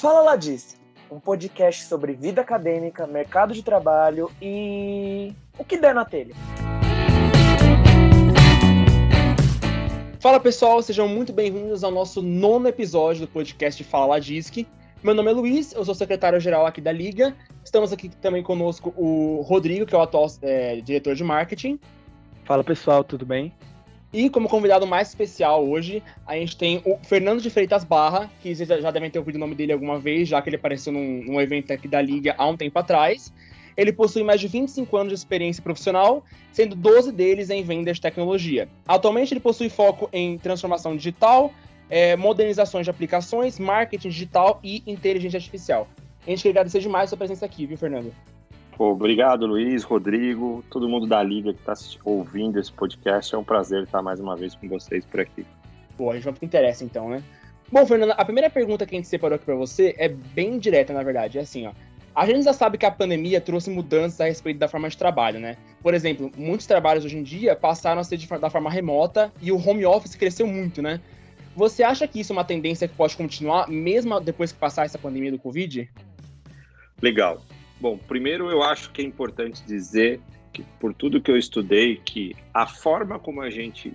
Fala Ladisque, um podcast sobre vida acadêmica, mercado de trabalho e o que der na telha. Fala pessoal, sejam muito bem-vindos ao nosso 9º episódio do podcast Fala Ladisque. Meu nome é Luiz, eu sou secretário-geral aqui da Liga. Estamos aqui também conosco o Rodrigo, que é o atual diretor de marketing. Fala pessoal, tudo bem? E como convidado mais especial hoje, a gente tem o Fernando de Freitas Barra, que vocês já devem ter ouvido o nome dele alguma vez, já que ele apareceu num evento aqui da Liga há um tempo atrás. Ele possui mais de 25 anos de experiência profissional, sendo 12 deles em vendas de tecnologia. Atualmente ele possui foco em transformação digital, modernizações de aplicações, marketing digital e inteligência artificial. A gente quer agradecer demais a sua presença aqui, viu, Fernando? Obrigado, Luiz, Rodrigo, todo mundo da Liga que está ouvindo esse podcast. É um prazer estar mais uma vez com vocês por aqui. Pô, a gente vai pro que interessa então, né? Bom, Fernando, a primeira pergunta que a gente separou aqui para você é bem direta, na verdade. É assim, ó. A gente já sabe que a pandemia trouxe mudanças a respeito da forma de trabalho, né? Por exemplo, muitos trabalhos hoje em dia passaram a ser da forma remota e o home office cresceu muito, né? Você acha que isso é uma tendência que pode continuar mesmo depois que passar essa pandemia do Covid? Legal. Bom, primeiro eu acho que é importante dizer que, por tudo que eu estudei, que a forma como a gente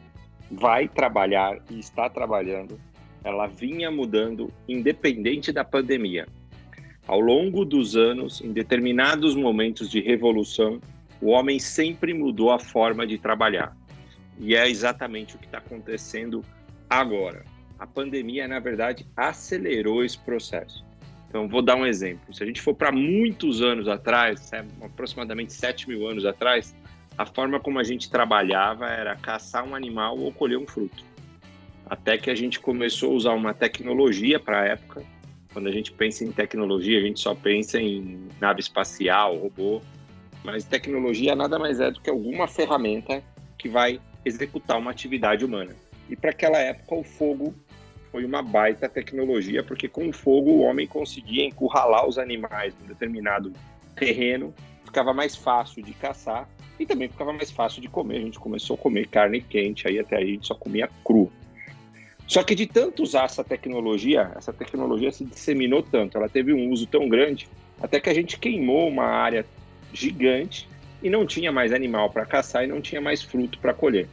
vai trabalhar e está trabalhando, ela vinha mudando independente da pandemia. Ao longo dos anos, em determinados momentos de revolução, o homem sempre mudou a forma de trabalhar. E é exatamente o que está acontecendo agora. A pandemia, na verdade, acelerou esse processo. Então, vou dar um exemplo. Se a gente for para muitos anos atrás, aproximadamente 7 mil anos atrás, a forma como a gente trabalhava era caçar um animal ou colher um fruto. Até que a gente começou a usar uma tecnologia para a época. Quando a gente pensa em tecnologia, a gente só pensa em nave espacial, robô. Mas tecnologia nada mais é do que alguma ferramenta que vai executar uma atividade humana. E para aquela época, o fogo foi uma baita tecnologia, porque com o fogo o homem conseguia encurralar os animais num determinado terreno, ficava mais fácil de caçar e também ficava mais fácil de comer. A gente começou a comer carne quente, até aí a gente só comia cru. Só que de tanto usar essa tecnologia se disseminou tanto, ela teve um uso tão grande, até que a gente queimou uma área gigante e não tinha mais animal para caçar e não tinha mais fruto para colher.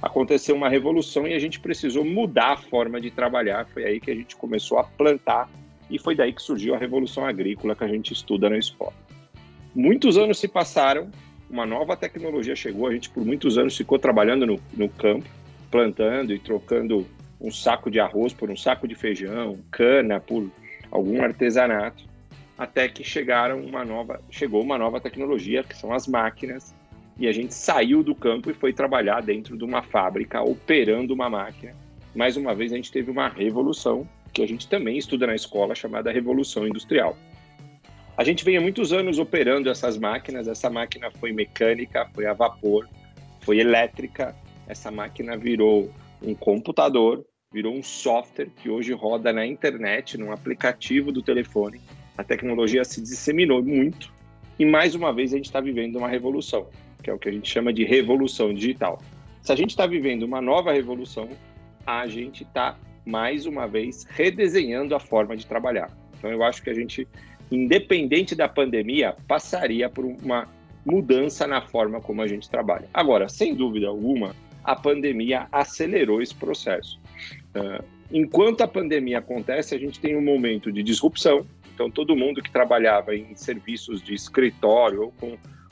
Aconteceu uma revolução e a gente precisou mudar a forma de trabalhar. Foi aí que a gente começou a plantar e foi daí que surgiu a revolução agrícola que a gente estuda na escola. Muitos anos se passaram, uma nova tecnologia chegou, a gente por muitos anos ficou trabalhando no campo, plantando e trocando um saco de arroz por um saco de feijão, cana por algum artesanato, até que chegou uma nova tecnologia, que são as máquinas. E a gente saiu do campo e foi trabalhar dentro de uma fábrica, operando uma máquina. Mais uma vez, a gente teve uma revolução, que a gente também estuda na escola, chamada Revolução Industrial. A gente vem há muitos anos operando essas máquinas. Essa máquina foi mecânica, foi a vapor, foi elétrica. Essa máquina virou um computador, virou um software que hoje roda na internet, num aplicativo do telefone. A tecnologia se disseminou muito e, mais uma vez, a gente está vivendo uma revolução, que é o que a gente chama de revolução digital. Se a gente está vivendo uma nova revolução, a gente está, mais uma vez, redesenhando a forma de trabalhar. Então, eu acho que a gente, independente da pandemia, passaria por uma mudança na forma como a gente trabalha. Agora, sem dúvida alguma, a pandemia acelerou esse processo. Enquanto a pandemia acontece, a gente tem um momento de disrupção. Então, todo mundo que trabalhava em serviços de escritório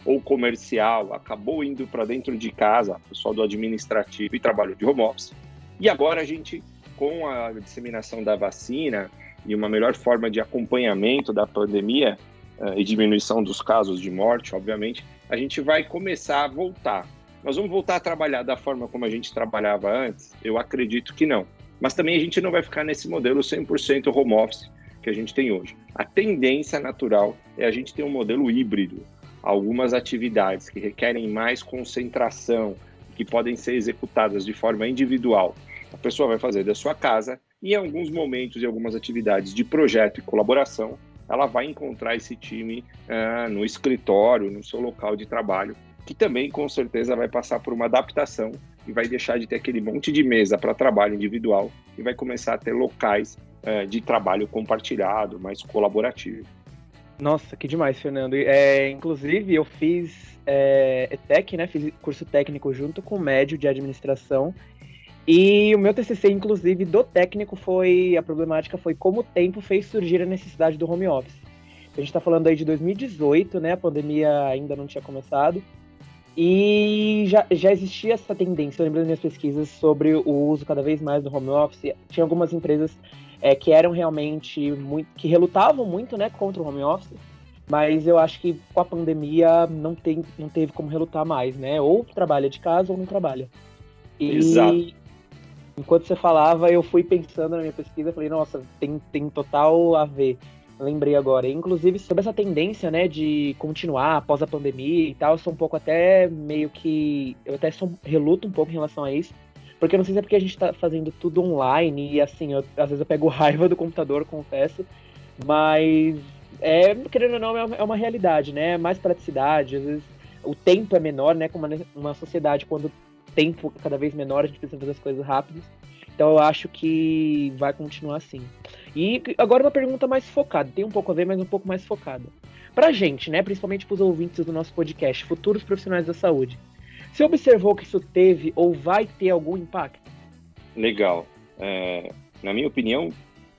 ou comercial, acabou indo para dentro de casa, pessoal do administrativo e trabalho de home office. E agora a gente, com a disseminação da vacina e uma melhor forma de acompanhamento da pandemia e diminuição dos casos de morte, obviamente, a gente vai começar a voltar. Nós vamos voltar a trabalhar da forma como a gente trabalhava antes? Eu acredito que não. Mas também a gente não vai ficar nesse modelo 100% home office que a gente tem hoje. A tendência natural é a gente ter um modelo híbrido. Algumas atividades que requerem mais concentração, que podem ser executadas de forma individual, a pessoa vai fazer da sua casa e em alguns momentos e algumas atividades de projeto e colaboração, ela vai encontrar esse time no escritório, no seu local de trabalho, que também com certeza vai passar por uma adaptação e vai deixar de ter aquele monte de mesa para trabalho individual e vai começar a ter locais de trabalho compartilhado, mais colaborativo. Nossa, que demais, Fernando. Inclusive, eu fiz E-Tec, né? Fiz curso técnico junto com o médio de administração. E o meu TCC, inclusive, do técnico foi... A problemática foi como o tempo fez surgir a necessidade do home office. A gente está falando aí de 2018, né? A pandemia ainda não tinha começado. E já existia essa tendência, eu lembro das minhas pesquisas sobre o uso cada vez mais do home office. Tinha algumas empresas que eram realmente muito, que relutavam muito, né, contra o home office, mas eu acho que com a pandemia não teve como relutar mais, né? Ou trabalha de casa ou não trabalha. E exato. Enquanto você falava, eu fui pensando na minha pesquisa, falei, nossa, tem total a ver. Lembrei agora, inclusive sobre essa tendência, né, de continuar após a pandemia e tal, eu sou um pouco até meio que, eu até reluto um pouco em relação a isso, porque eu não sei se é porque a gente tá fazendo tudo online e assim, às vezes eu pego raiva do computador, confesso, mas querendo ou não, é uma realidade, né, mais praticidade, às vezes o tempo é menor, né, como uma sociedade, quando o tempo é cada vez menor, a gente precisa fazer as coisas rápidas, então eu acho que vai continuar assim. E agora uma pergunta mais focada, tem um pouco a ver, mas um pouco mais focada. Pra gente, né, principalmente pros ouvintes do nosso podcast, futuros profissionais da saúde, você observou que isso teve ou vai ter algum impacto? Legal. Na minha opinião,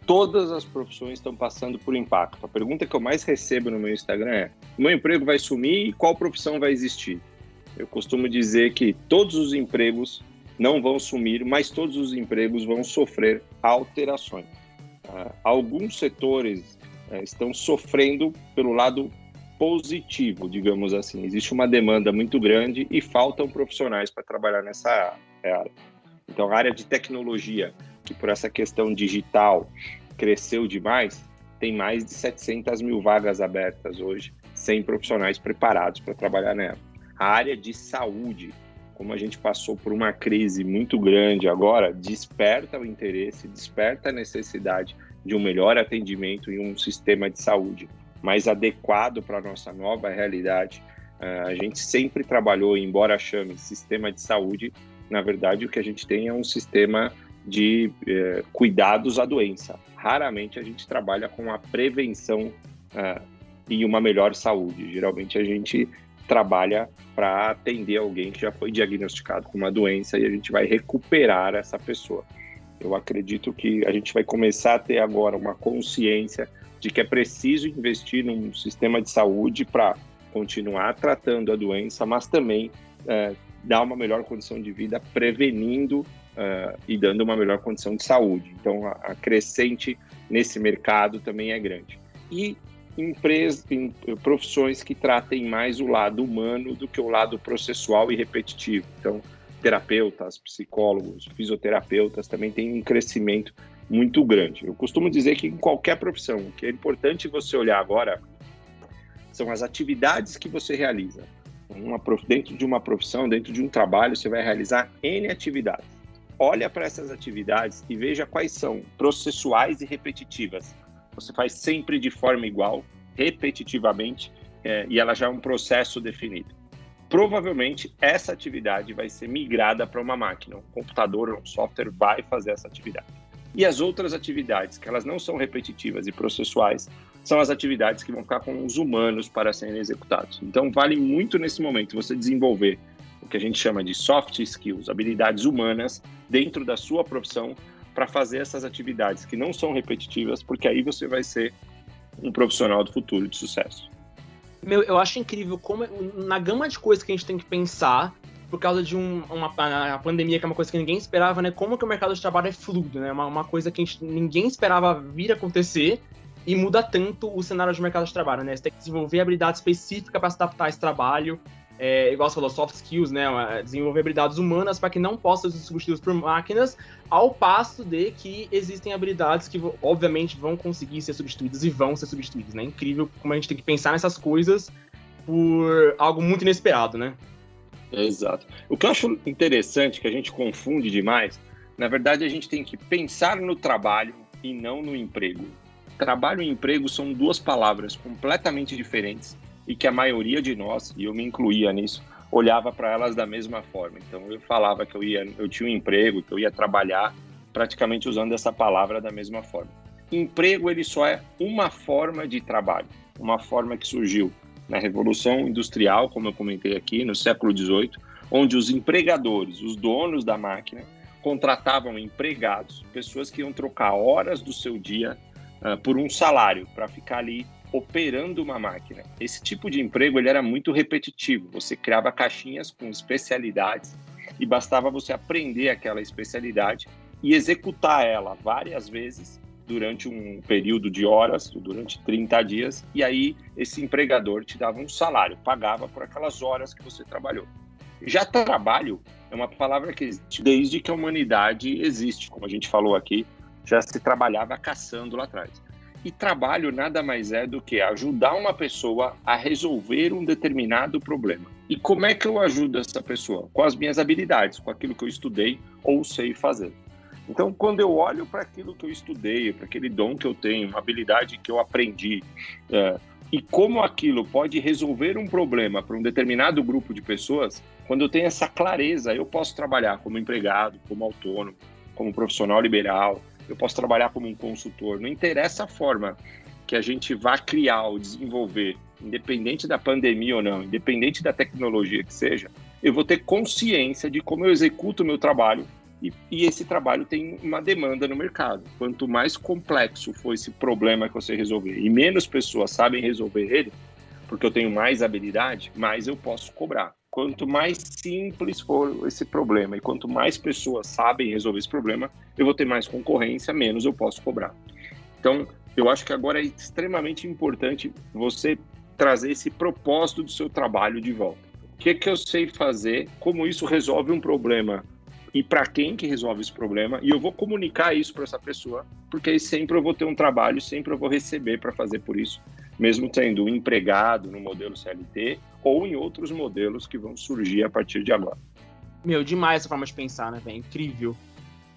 todas as profissões estão passando por impacto. A pergunta que eu mais recebo no meu Instagram é: meu emprego vai sumir e qual profissão vai existir? Eu costumo dizer que todos os empregos não vão sumir, mas todos os empregos vão sofrer alterações. Alguns setores estão sofrendo pelo lado positivo, digamos assim. Existe uma demanda muito grande e faltam profissionais para trabalhar nessa área. Então, a área de tecnologia, que por essa questão digital cresceu demais, tem mais de 700 mil vagas abertas hoje, sem profissionais preparados para trabalhar nela. A área de saúde, como a gente passou por uma crise muito grande agora, desperta o interesse, desperta a necessidade de um melhor atendimento e um sistema de saúde mais adequado para a nossa nova realidade. A gente sempre trabalhou, embora chame sistema de saúde, na verdade o que a gente tem é um sistema de cuidados à doença. Raramente a gente trabalha com a prevenção e uma melhor saúde. Geralmente a gente trabalha para atender alguém que já foi diagnosticado com uma doença e a gente vai recuperar essa pessoa. Eu acredito que a gente vai começar a ter agora uma consciência de que é preciso investir num sistema de saúde para continuar tratando a doença, mas também dar uma melhor condição de vida, prevenindo e dando uma melhor condição de saúde. Então, a crescente nesse mercado também é grande. E empresas, profissões que tratem mais o lado humano do que o lado processual e repetitivo. Então, terapeutas, psicólogos, fisioterapeutas também têm um crescimento muito grande. Eu costumo dizer que em qualquer profissão, o que é importante você olhar agora são as atividades que você realiza. Dentro de uma profissão, dentro de um trabalho, você vai realizar N atividades. Olha para essas atividades e veja quais são processuais e repetitivas. Você faz sempre de forma igual, repetitivamente, e ela já é um processo definido. Provavelmente, essa atividade vai ser migrada para uma máquina, um computador, um software vai fazer essa atividade. E as outras atividades, que elas não são repetitivas e processuais, são as atividades que vão ficar com os humanos para serem executados. Então, vale muito nesse momento você desenvolver o que a gente chama de soft skills, habilidades humanas, dentro da sua profissão, para fazer essas atividades que não são repetitivas, porque aí você vai ser um profissional do futuro de sucesso. Eu acho incrível como, na gama de coisas que a gente tem que pensar, por causa de uma pandemia, que é uma coisa que ninguém esperava, né? Como que o mercado de trabalho é fluido, né? Uma coisa que ninguém esperava vir acontecer e muda tanto o cenário de mercado de trabalho, né? Você tem que desenvolver habilidade específica para se adaptar a esse trabalho, igual você falou, soft skills, né? Desenvolver habilidades humanas para que não possam ser substituídas por máquinas, ao passo de que existem habilidades que obviamente vão conseguir ser substituídas e vão ser substituídas, né? É incrível como a gente tem que pensar nessas coisas por algo muito inesperado, né? Exato. O que eu acho interessante, que a gente confunde demais, na verdade a gente tem que pensar no trabalho e não no emprego. Trabalho e emprego são duas palavras completamente diferentes e que a maioria de nós, e eu me incluía nisso, olhava para elas da mesma forma. Então, eu falava que eu tinha um emprego, que eu ia trabalhar, praticamente usando essa palavra da mesma forma. emprego ele só é uma forma de trabalho, uma forma que surgiu na Revolução Industrial, como eu comentei aqui, no século XVIII, onde os empregadores, os donos da máquina, contratavam empregados, pessoas que iam trocar horas do seu dia por um salário, para ficar ali operando uma máquina. Esse tipo de emprego ele era muito repetitivo, você criava caixinhas com especialidades e bastava você aprender aquela especialidade e executar ela várias vezes durante um período de horas, durante 30 dias, e aí esse empregador te dava um salário, pagava por aquelas horas que você trabalhou. Já trabalho é uma palavra que existe desde que a humanidade existe, como a gente falou aqui, já se trabalhava caçando lá atrás. E trabalho nada mais é do que ajudar uma pessoa a resolver um determinado problema. E como é que eu ajudo essa pessoa? Com as minhas habilidades, com aquilo que eu estudei ou sei fazer. Então, quando eu olho para aquilo que eu estudei, para aquele dom que eu tenho, uma habilidade que eu aprendi, e como aquilo pode resolver um problema para um determinado grupo de pessoas, quando eu tenho essa clareza, eu posso trabalhar como empregado, como autônomo, como profissional liberal, eu posso trabalhar como um consultor. Não interessa a forma que a gente vá criar ou desenvolver, independente da pandemia ou não, independente da tecnologia que seja, eu vou ter consciência de como eu executo o meu trabalho e esse trabalho tem uma demanda no mercado. Quanto mais complexo for esse problema que você resolver e menos pessoas sabem resolver ele, porque eu tenho mais habilidade, mais eu posso cobrar. Quanto mais simples for esse problema e quanto mais pessoas sabem resolver esse problema, eu vou ter mais concorrência, menos eu posso cobrar. Então, eu acho que agora é extremamente importante você trazer esse propósito do seu trabalho de volta. O que é que eu sei fazer? Como isso resolve um problema? E para quem que resolve esse problema? E eu vou comunicar isso para essa pessoa, porque aí sempre eu vou ter um trabalho, sempre eu vou receber para fazer por isso, mesmo tendo um empregado no modelo CLT ou em outros modelos que vão surgir a partir de agora. Meu, demais essa forma de pensar, né, velho? Incrível.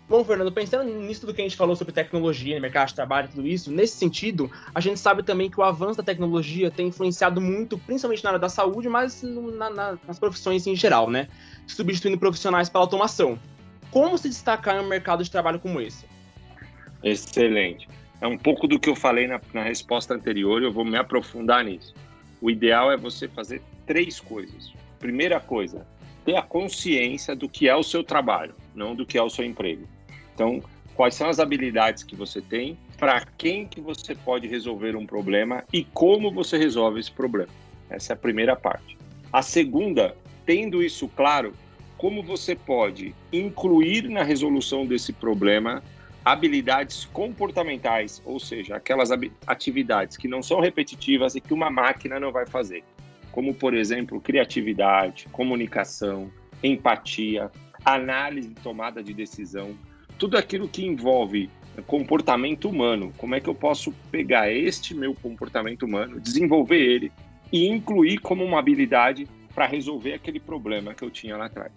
Bom, Fernando, pensando nisso do que a gente falou sobre tecnologia, mercado de trabalho e tudo isso, nesse sentido, a gente sabe também que o avanço da tecnologia tem influenciado muito, principalmente na área da saúde, mas nas profissões em geral, né? Substituindo profissionais pela automação. Como se destacar em um mercado de trabalho como esse? Excelente. É um pouco do que eu falei na resposta anterior, eu vou me aprofundar nisso. O ideal é você fazer três coisas. Primeira coisa, ter a consciência do que é o seu trabalho, não do que é o seu emprego. Então, quais são as habilidades que você tem, para quem que você pode resolver um problema e como você resolve esse problema. Essa é a primeira parte. A segunda, tendo isso claro, como você pode incluir na resolução desse problema habilidades comportamentais, ou seja, aquelas atividades que não são repetitivas e que uma máquina não vai fazer, como, por exemplo, criatividade, comunicação, empatia, análise e tomada de decisão, tudo aquilo que envolve comportamento humano. Como é que eu posso pegar este meu comportamento humano, desenvolver ele e incluir como uma habilidade para resolver aquele problema que eu tinha lá atrás?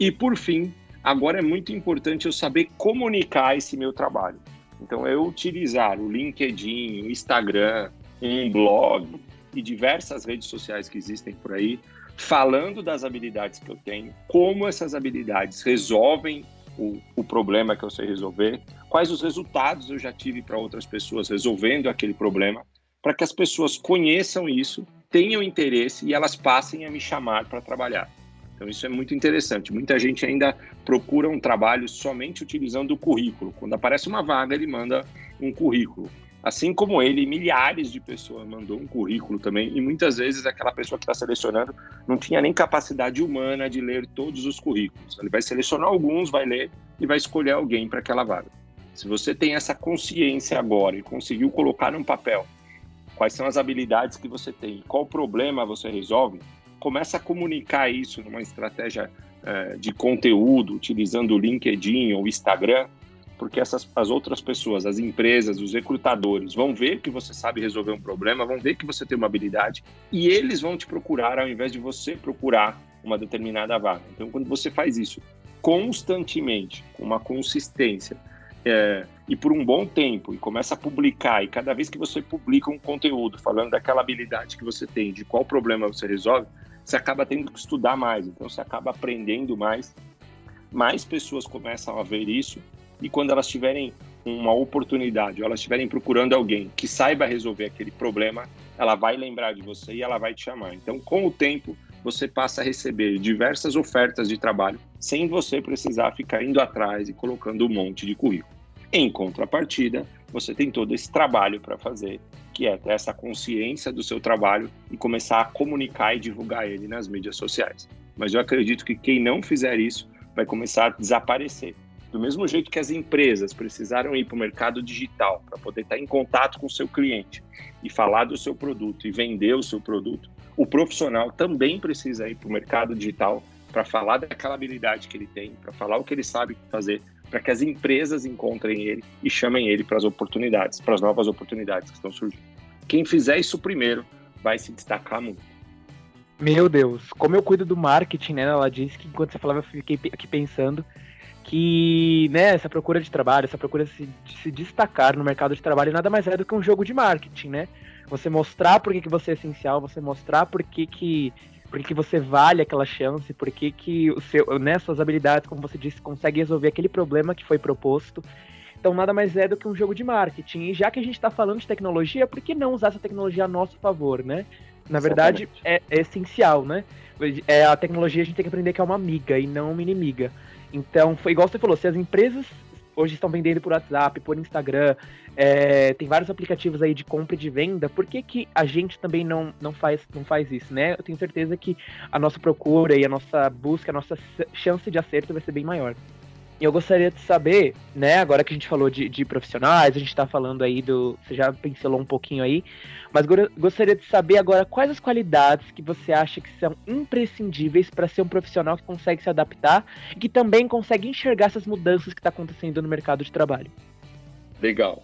E, por fim, agora é muito importante eu saber comunicar esse meu trabalho. Então, eu utilizar o LinkedIn, o Instagram, um blog e diversas redes sociais que existem por aí, falando das habilidades que eu tenho, como essas habilidades resolvem o problema que eu sei resolver, quais os resultados eu já tive para outras pessoas resolvendo aquele problema, para que as pessoas conheçam isso, tenham interesse e elas passem a me chamar para trabalhar. Então, isso é muito interessante. Muita gente ainda procura um trabalho somente utilizando o currículo. Quando aparece uma vaga, ele manda um currículo. Assim como ele, milhares de pessoas mandou um currículo também, e muitas vezes aquela pessoa que está selecionando não tinha nem capacidade humana de ler todos os currículos. Ele vai selecionar alguns, vai ler e vai escolher alguém para aquela vaga. Se você tem essa consciência agora e conseguiu colocar num papel quais são as habilidades que você tem, qual problema você resolve, começa a comunicar isso numa estratégia de conteúdo, utilizando o LinkedIn ou o Instagram, porque as outras pessoas, as empresas, os recrutadores, vão ver que você sabe resolver um problema, vão ver que você tem uma habilidade e eles vão te procurar ao invés de você procurar uma determinada vaga. Então, quando você faz isso constantemente, com uma consistência e por um bom tempo, e começa a publicar, e cada vez que você publica um conteúdo falando daquela habilidade que você tem, de qual problema você resolve, você acaba tendo que estudar mais, então você acaba aprendendo mais, mais pessoas começam a ver isso, e quando elas tiverem com uma oportunidade, ou elas estiverem procurando alguém que saiba resolver aquele problema, ela vai lembrar de você e ela vai te chamar. Então, com o tempo, você passa a receber diversas ofertas de trabalho sem você precisar ficar indo atrás e colocando um monte de currículo. Em contrapartida, você tem todo esse trabalho para fazer, que é ter essa consciência do seu trabalho e começar a comunicar e divulgar ele nas mídias sociais. Mas eu acredito que quem não fizer isso vai começar a desaparecer. Do mesmo jeito que as empresas precisaram ir para o mercado digital para poder estar em contato com o seu cliente e falar do seu produto e vender o seu produto, o profissional também precisa ir para o mercado digital para falar daquela habilidade que ele tem, para falar o que ele sabe fazer, para que as empresas encontrem ele e chamem ele para as oportunidades, para as novas oportunidades que estão surgindo. Quem fizer isso primeiro vai se destacar muito. Meu Deus, como eu cuido do marketing, né? Ela disse que enquanto você falava eu fiquei aqui pensando que, né, essa procura de trabalho, essa procura de se destacar no mercado de trabalho nada mais é do que um jogo de marketing, né? Você mostrar por que você é essencial, você mostrar por que você vale aquela chance, por que o seu, né, suas habilidades, como você disse, consegue resolver aquele problema que foi proposto. Então, nada mais é do que um jogo de marketing. E já que a gente está falando de tecnologia, por que não usar essa tecnologia a nosso favor, né? Na verdade, é essencial, né? A tecnologia a gente tem que aprender que é uma amiga e não uma inimiga. Então, foi igual você falou, se as empresas hoje estão vendendo por WhatsApp, por Instagram, tem vários aplicativos aí de compra e de venda, por que a gente também não faz isso, né? Eu tenho certeza que a nossa procura e a nossa busca, a nossa chance de acerto vai ser bem maior. E eu gostaria de saber, né, agora que a gente falou de profissionais, a gente tá falando aí você já pincelou um pouquinho aí, mas gostaria de saber agora quais as qualidades que você acha que são imprescindíveis para ser um profissional que consegue se adaptar e que também consegue enxergar essas mudanças que tá acontecendo no mercado de trabalho. Legal.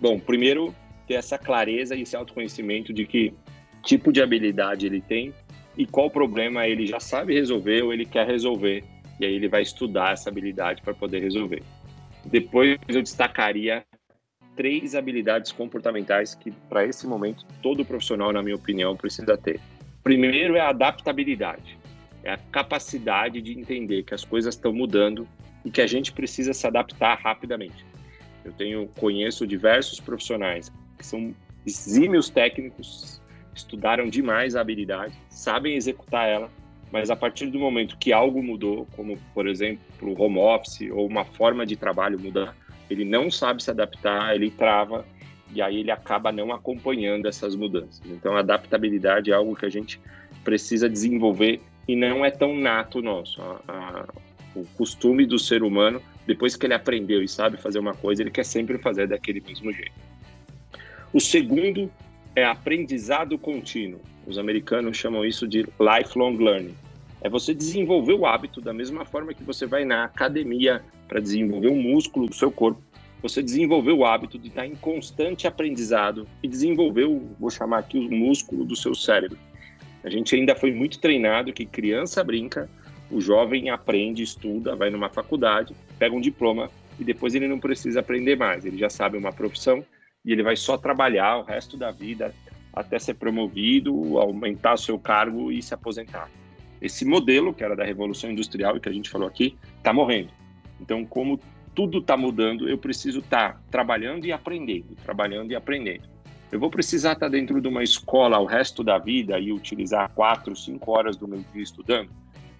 Bom, primeiro, ter essa clareza e esse autoconhecimento de que tipo de habilidade ele tem e qual problema ele já sabe resolver ou ele quer resolver. E aí ele vai estudar essa habilidade para poder resolver. Depois eu destacaria 3 habilidades comportamentais que, para esse momento, todo profissional, na minha opinião, precisa ter. Primeiro é a adaptabilidade. É a capacidade de entender que as coisas estão mudando e que a gente precisa se adaptar rapidamente. Eu conheço diversos profissionais que são exímios técnicos, estudaram demais a habilidade, sabem executar ela, mas a partir do momento que algo mudou, como, por exemplo, o home office ou uma forma de trabalho mudar, ele não sabe se adaptar, ele trava e aí ele acaba não acompanhando essas mudanças. Então, a adaptabilidade é algo que a gente precisa desenvolver e não é tão nato nosso. O costume do ser humano, depois que ele aprendeu e sabe fazer uma coisa, ele quer sempre fazer daquele mesmo jeito. O segundo é aprendizado contínuo. Os americanos chamam isso de lifelong learning. É você desenvolver o hábito da mesma forma que você vai na academia para desenvolver o músculo do seu corpo. Você desenvolver o hábito de estar em constante aprendizado e desenvolver vou chamar aqui, o músculo do seu cérebro. A gente ainda foi muito treinado que criança brinca, o jovem aprende, estuda, vai numa faculdade, pega um diploma e depois ele não precisa aprender mais. Ele já sabe uma profissão e ele vai só trabalhar o resto da vida até ser promovido, aumentar seu cargo e se aposentar. Esse modelo, que era da Revolução Industrial e que a gente falou aqui, está morrendo. Então, como tudo está mudando, eu preciso estar trabalhando e aprendendo, trabalhando e aprendendo. Eu vou precisar estar dentro de uma escola o resto da vida e utilizar 4, 5 horas do meu dia estudando?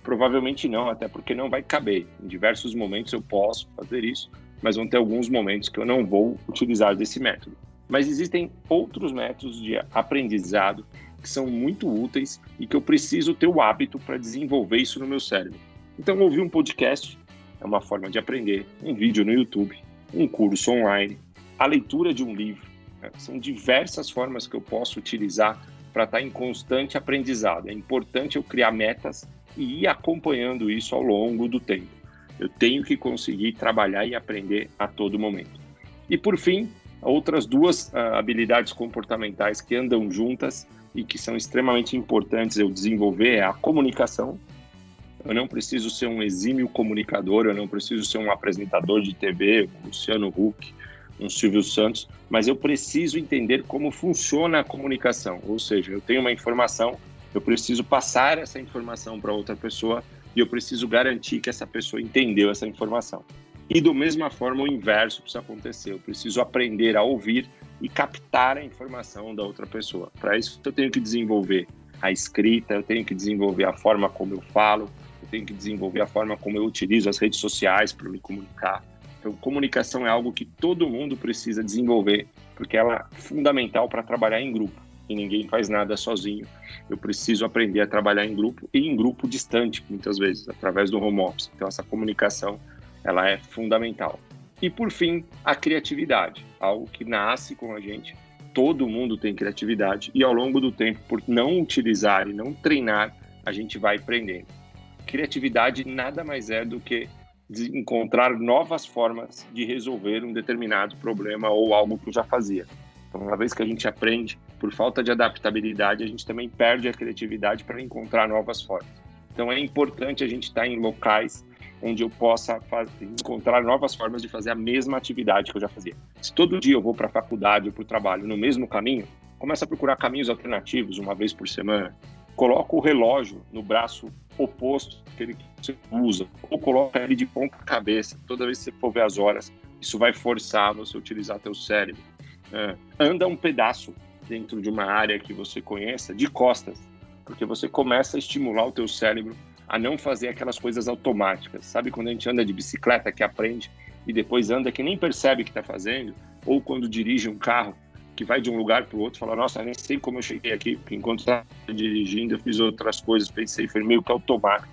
Provavelmente não, até porque não vai caber. Em diversos momentos eu posso fazer isso, mas vão ter alguns momentos que eu não vou utilizar desse método. Mas existem outros métodos de aprendizado que são muito úteis e que eu preciso ter o hábito para desenvolver isso no meu cérebro. Então, ouvir um podcast é uma forma de aprender, um vídeo no YouTube, um curso online, a leitura de um livro. São diversas formas que eu posso utilizar para estar em constante aprendizado. É importante eu criar metas e ir acompanhando isso ao longo do tempo. Eu tenho que conseguir trabalhar e aprender a todo momento. E, por fim, outras 2 habilidades comportamentais que andam juntas e que são extremamente importantes eu desenvolver é a comunicação. Eu não preciso ser um exímio comunicador, eu não preciso ser um apresentador de TV, um Luciano Huck, um Silvio Santos, mas eu preciso entender como funciona a comunicação. Ou seja, eu tenho uma informação, eu preciso passar essa informação para outra pessoa e eu preciso garantir que essa pessoa entendeu essa informação. E, da mesma forma, o inverso precisa acontecer. Eu preciso aprender a ouvir e captar a informação da outra pessoa. Para isso, eu tenho que desenvolver a escrita, eu tenho que desenvolver a forma como eu falo, eu tenho que desenvolver a forma como eu utilizo as redes sociais para me comunicar. Então, comunicação é algo que todo mundo precisa desenvolver, porque ela é fundamental para trabalhar em grupo. E ninguém faz nada sozinho. Eu preciso aprender a trabalhar em grupo e em grupo distante, muitas vezes, através do home office. Então, essa comunicação, ela é fundamental. E, por fim, a criatividade, algo que nasce com a gente. Todo mundo tem criatividade e, ao longo do tempo, por não utilizar e não treinar, a gente vai aprendendo. Criatividade nada mais é do que encontrar novas formas de resolver um determinado problema ou algo que já fazia. Então, uma vez que a gente aprende, por falta de adaptabilidade, a gente também perde a criatividade para encontrar novas formas. Então, é importante a gente estar em locais onde eu possa encontrar novas formas de fazer a mesma atividade que eu já fazia. Se todo dia eu vou para a faculdade ou para o trabalho no mesmo caminho, começa a procurar caminhos alternativos uma vez por semana. Coloca o relógio no braço oposto que você usa, ou coloca ele de ponta cabeça. Toda vez que você for ver as horas, isso vai forçar você a utilizar teu cérebro. Anda um pedaço dentro de uma área que você conheça de costas, porque você começa a estimular o teu cérebro a não fazer aquelas coisas automáticas. Sabe quando a gente anda de bicicleta, que aprende, e depois anda que nem percebe que está fazendo? Ou quando dirige um carro, que vai de um lugar para o outro, fala, nossa, nem sei como eu cheguei aqui, porque enquanto estava dirigindo eu fiz outras coisas, pensei, foi meio que automático.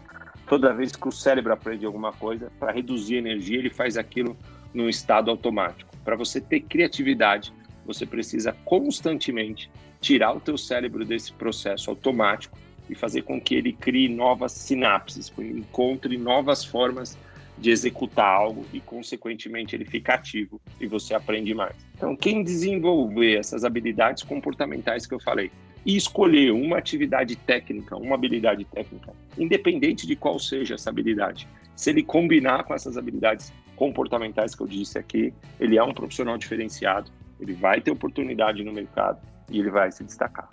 Toda vez que o cérebro aprende alguma coisa, para reduzir a energia, ele faz aquilo num estado automático. Para você ter criatividade, você precisa constantemente tirar o teu cérebro desse processo automático e fazer com que ele crie novas sinapses, encontre novas formas de executar algo e, consequentemente, ele fica ativo e você aprende mais. Então, quem desenvolver essas habilidades comportamentais que eu falei e escolher uma atividade técnica, uma habilidade técnica, independente de qual seja essa habilidade, se ele combinar com essas habilidades comportamentais que eu disse aqui, ele é um profissional diferenciado, ele vai ter oportunidade no mercado e ele vai se destacar.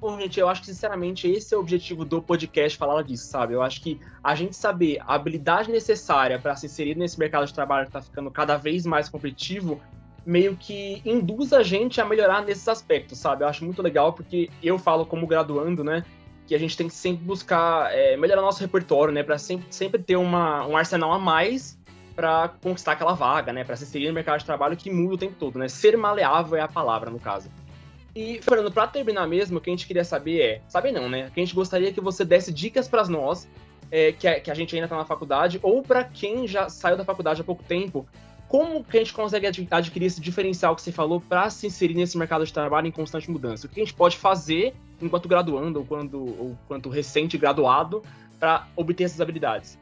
Bom, gente, eu acho que, sinceramente, esse é o objetivo do podcast Fala Ladisque, sabe? Eu acho que a gente saber a habilidade necessária para se inserir nesse mercado de trabalho que está ficando cada vez mais competitivo, meio que induz a gente a melhorar nesses aspectos, sabe? Eu acho muito legal porque eu falo como graduando, né? Que a gente tem que sempre buscar melhorar nosso repertório, né? Para sempre ter um arsenal a mais para conquistar aquela vaga, né? Para se inserir no mercado de trabalho que muda o tempo todo, né? Ser maleável é a palavra, no caso. E, Fernando, para terminar mesmo, o que a gente queria saber o que a gente gostaria que você desse dicas para nós, que a gente ainda está na faculdade, ou para quem já saiu da faculdade há pouco tempo, como que a gente consegue adquirir esse diferencial que você falou para se inserir nesse mercado de trabalho em constante mudança? O que a gente pode fazer enquanto graduando ou quanto recente graduado para obter essas habilidades?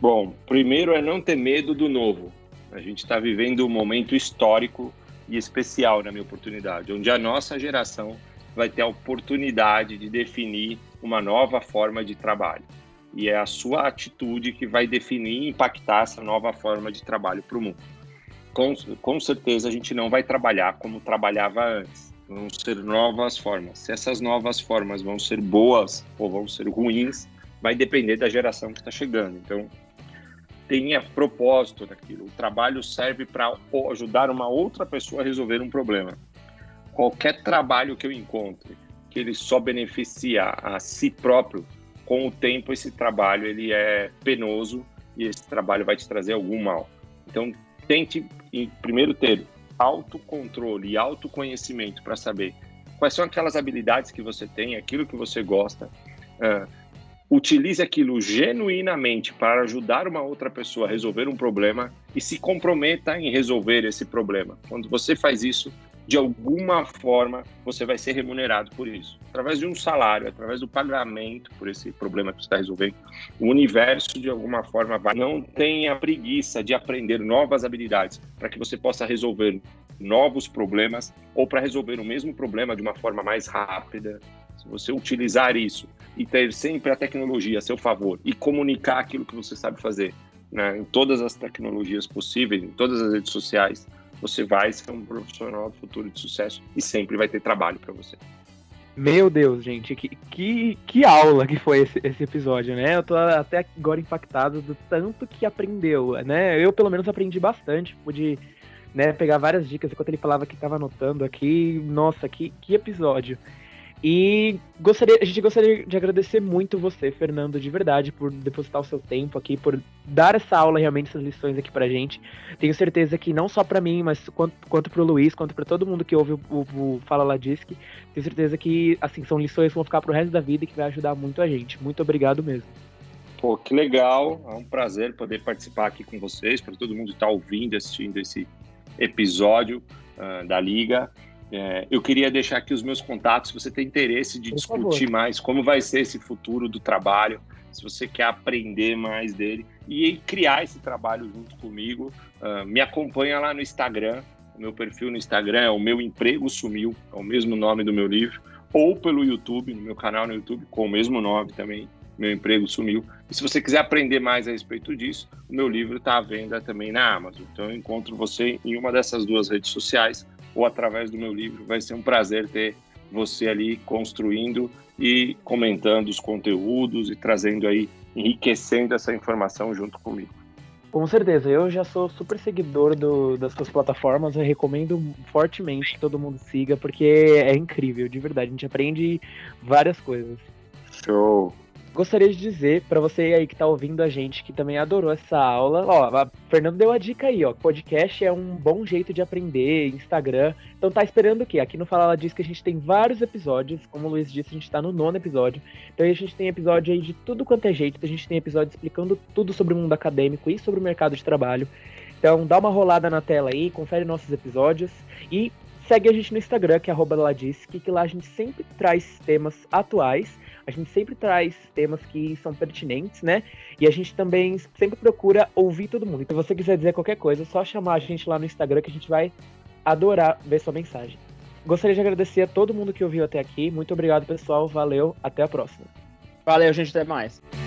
Bom, primeiro é não ter medo do novo. A gente está vivendo um momento histórico e especial, na minha oportunidade, onde a nossa geração vai ter a oportunidade de definir uma nova forma de trabalho. E é a sua atitude que vai definir e impactar essa nova forma de trabalho para o mundo. Com certeza a gente não vai trabalhar como trabalhava antes. Vão ser novas formas. Se essas novas formas vão ser boas ou vão ser ruins, vai depender da geração que está chegando. Então, tenha propósito naquilo. O trabalho serve para ajudar uma outra pessoa a resolver um problema. Qualquer trabalho que eu encontre, que ele só beneficia a si próprio, com o tempo esse trabalho ele é penoso e esse trabalho vai te trazer algum mal. Então, tente, primeiro, ter autocontrole e autoconhecimento para saber quais são aquelas habilidades que você tem, aquilo que você gosta. Utilize aquilo genuinamente para ajudar uma outra pessoa a resolver um problema e se comprometa em resolver esse problema. Quando você faz isso, de alguma forma, você vai ser remunerado por isso. Através de um salário, através do pagamento por esse problema que você está resolvendo, o universo, de alguma forma, vai. Não tenha preguiça de aprender novas habilidades para que você possa resolver novos problemas ou para resolver o mesmo problema de uma forma mais rápida. Se você utilizar isso e ter sempre a tecnologia a seu favor e comunicar aquilo que você sabe fazer, né, em todas as tecnologias possíveis, em todas as redes sociais, você vai ser um profissional do futuro de sucesso e sempre vai ter trabalho para você. Meu Deus, gente, que aula que foi esse episódio, né? Eu tô até agora impactado do tanto que aprendeu, né? Eu, pelo menos, aprendi bastante, pude, né, pegar várias dicas enquanto ele falava que tava anotando aqui. Nossa, que episódio. E a gente gostaria de agradecer muito você, Fernando, de verdade, por depositar o seu tempo aqui, por dar essa aula, realmente, essas lições aqui pra gente. Tenho certeza que não só pra mim, mas quanto pro Luiz, quanto pra todo mundo que ouve o Fala Ladisque, tenho certeza que, assim, são lições que vão ficar pro resto da vida e que vai ajudar muito a gente. Muito obrigado mesmo. Pô, que legal. É um prazer poder participar aqui com vocês, pra todo mundo que tá ouvindo, assistindo esse episódio da Liga. Eu queria deixar aqui os meus contatos, se você tem interesse de discutir mais como vai ser esse futuro do trabalho, se você quer aprender mais dele e criar esse trabalho junto comigo, me acompanha lá no Instagram. O meu perfil no Instagram é o Meu Emprego Sumiu, é o mesmo nome do meu livro, ou pelo YouTube, no meu canal no YouTube, com o mesmo nome também, Meu Emprego Sumiu. E se você quiser aprender mais a respeito disso, o meu livro está à venda também na Amazon. Então eu encontro você em uma dessas duas redes sociais, ou através do meu livro. Vai ser um prazer ter você ali construindo e comentando os conteúdos e trazendo aí, enriquecendo essa informação junto comigo. Com certeza, eu já sou super seguidor das suas plataformas, eu recomendo fortemente que todo mundo siga, porque é incrível, de verdade, a gente aprende várias coisas. Show! Gostaria de dizer para você aí que tá ouvindo a gente, que também adorou essa aula, ó, o Fernando deu a dica aí, ó, podcast é um bom jeito de aprender, Instagram, então tá esperando o quê? Aqui no Fala Ladisque a gente tem vários episódios, como o Luiz disse, a gente tá no 9º episódio, então a gente tem episódio aí de tudo quanto é jeito, a gente tem episódio explicando tudo sobre o mundo acadêmico e sobre o mercado de trabalho, então dá uma rolada na tela aí, confere nossos episódios e segue a gente no Instagram, que é @Ladisque, que lá a gente sempre traz temas atuais. A gente sempre traz temas que são pertinentes, né? E a gente também sempre procura ouvir todo mundo. Então, se você quiser dizer qualquer coisa, é só chamar a gente lá no Instagram que a gente vai adorar ver sua mensagem. Gostaria de agradecer a todo mundo que ouviu até aqui. Muito obrigado, pessoal. Valeu. Até a próxima. Valeu, gente. Até mais.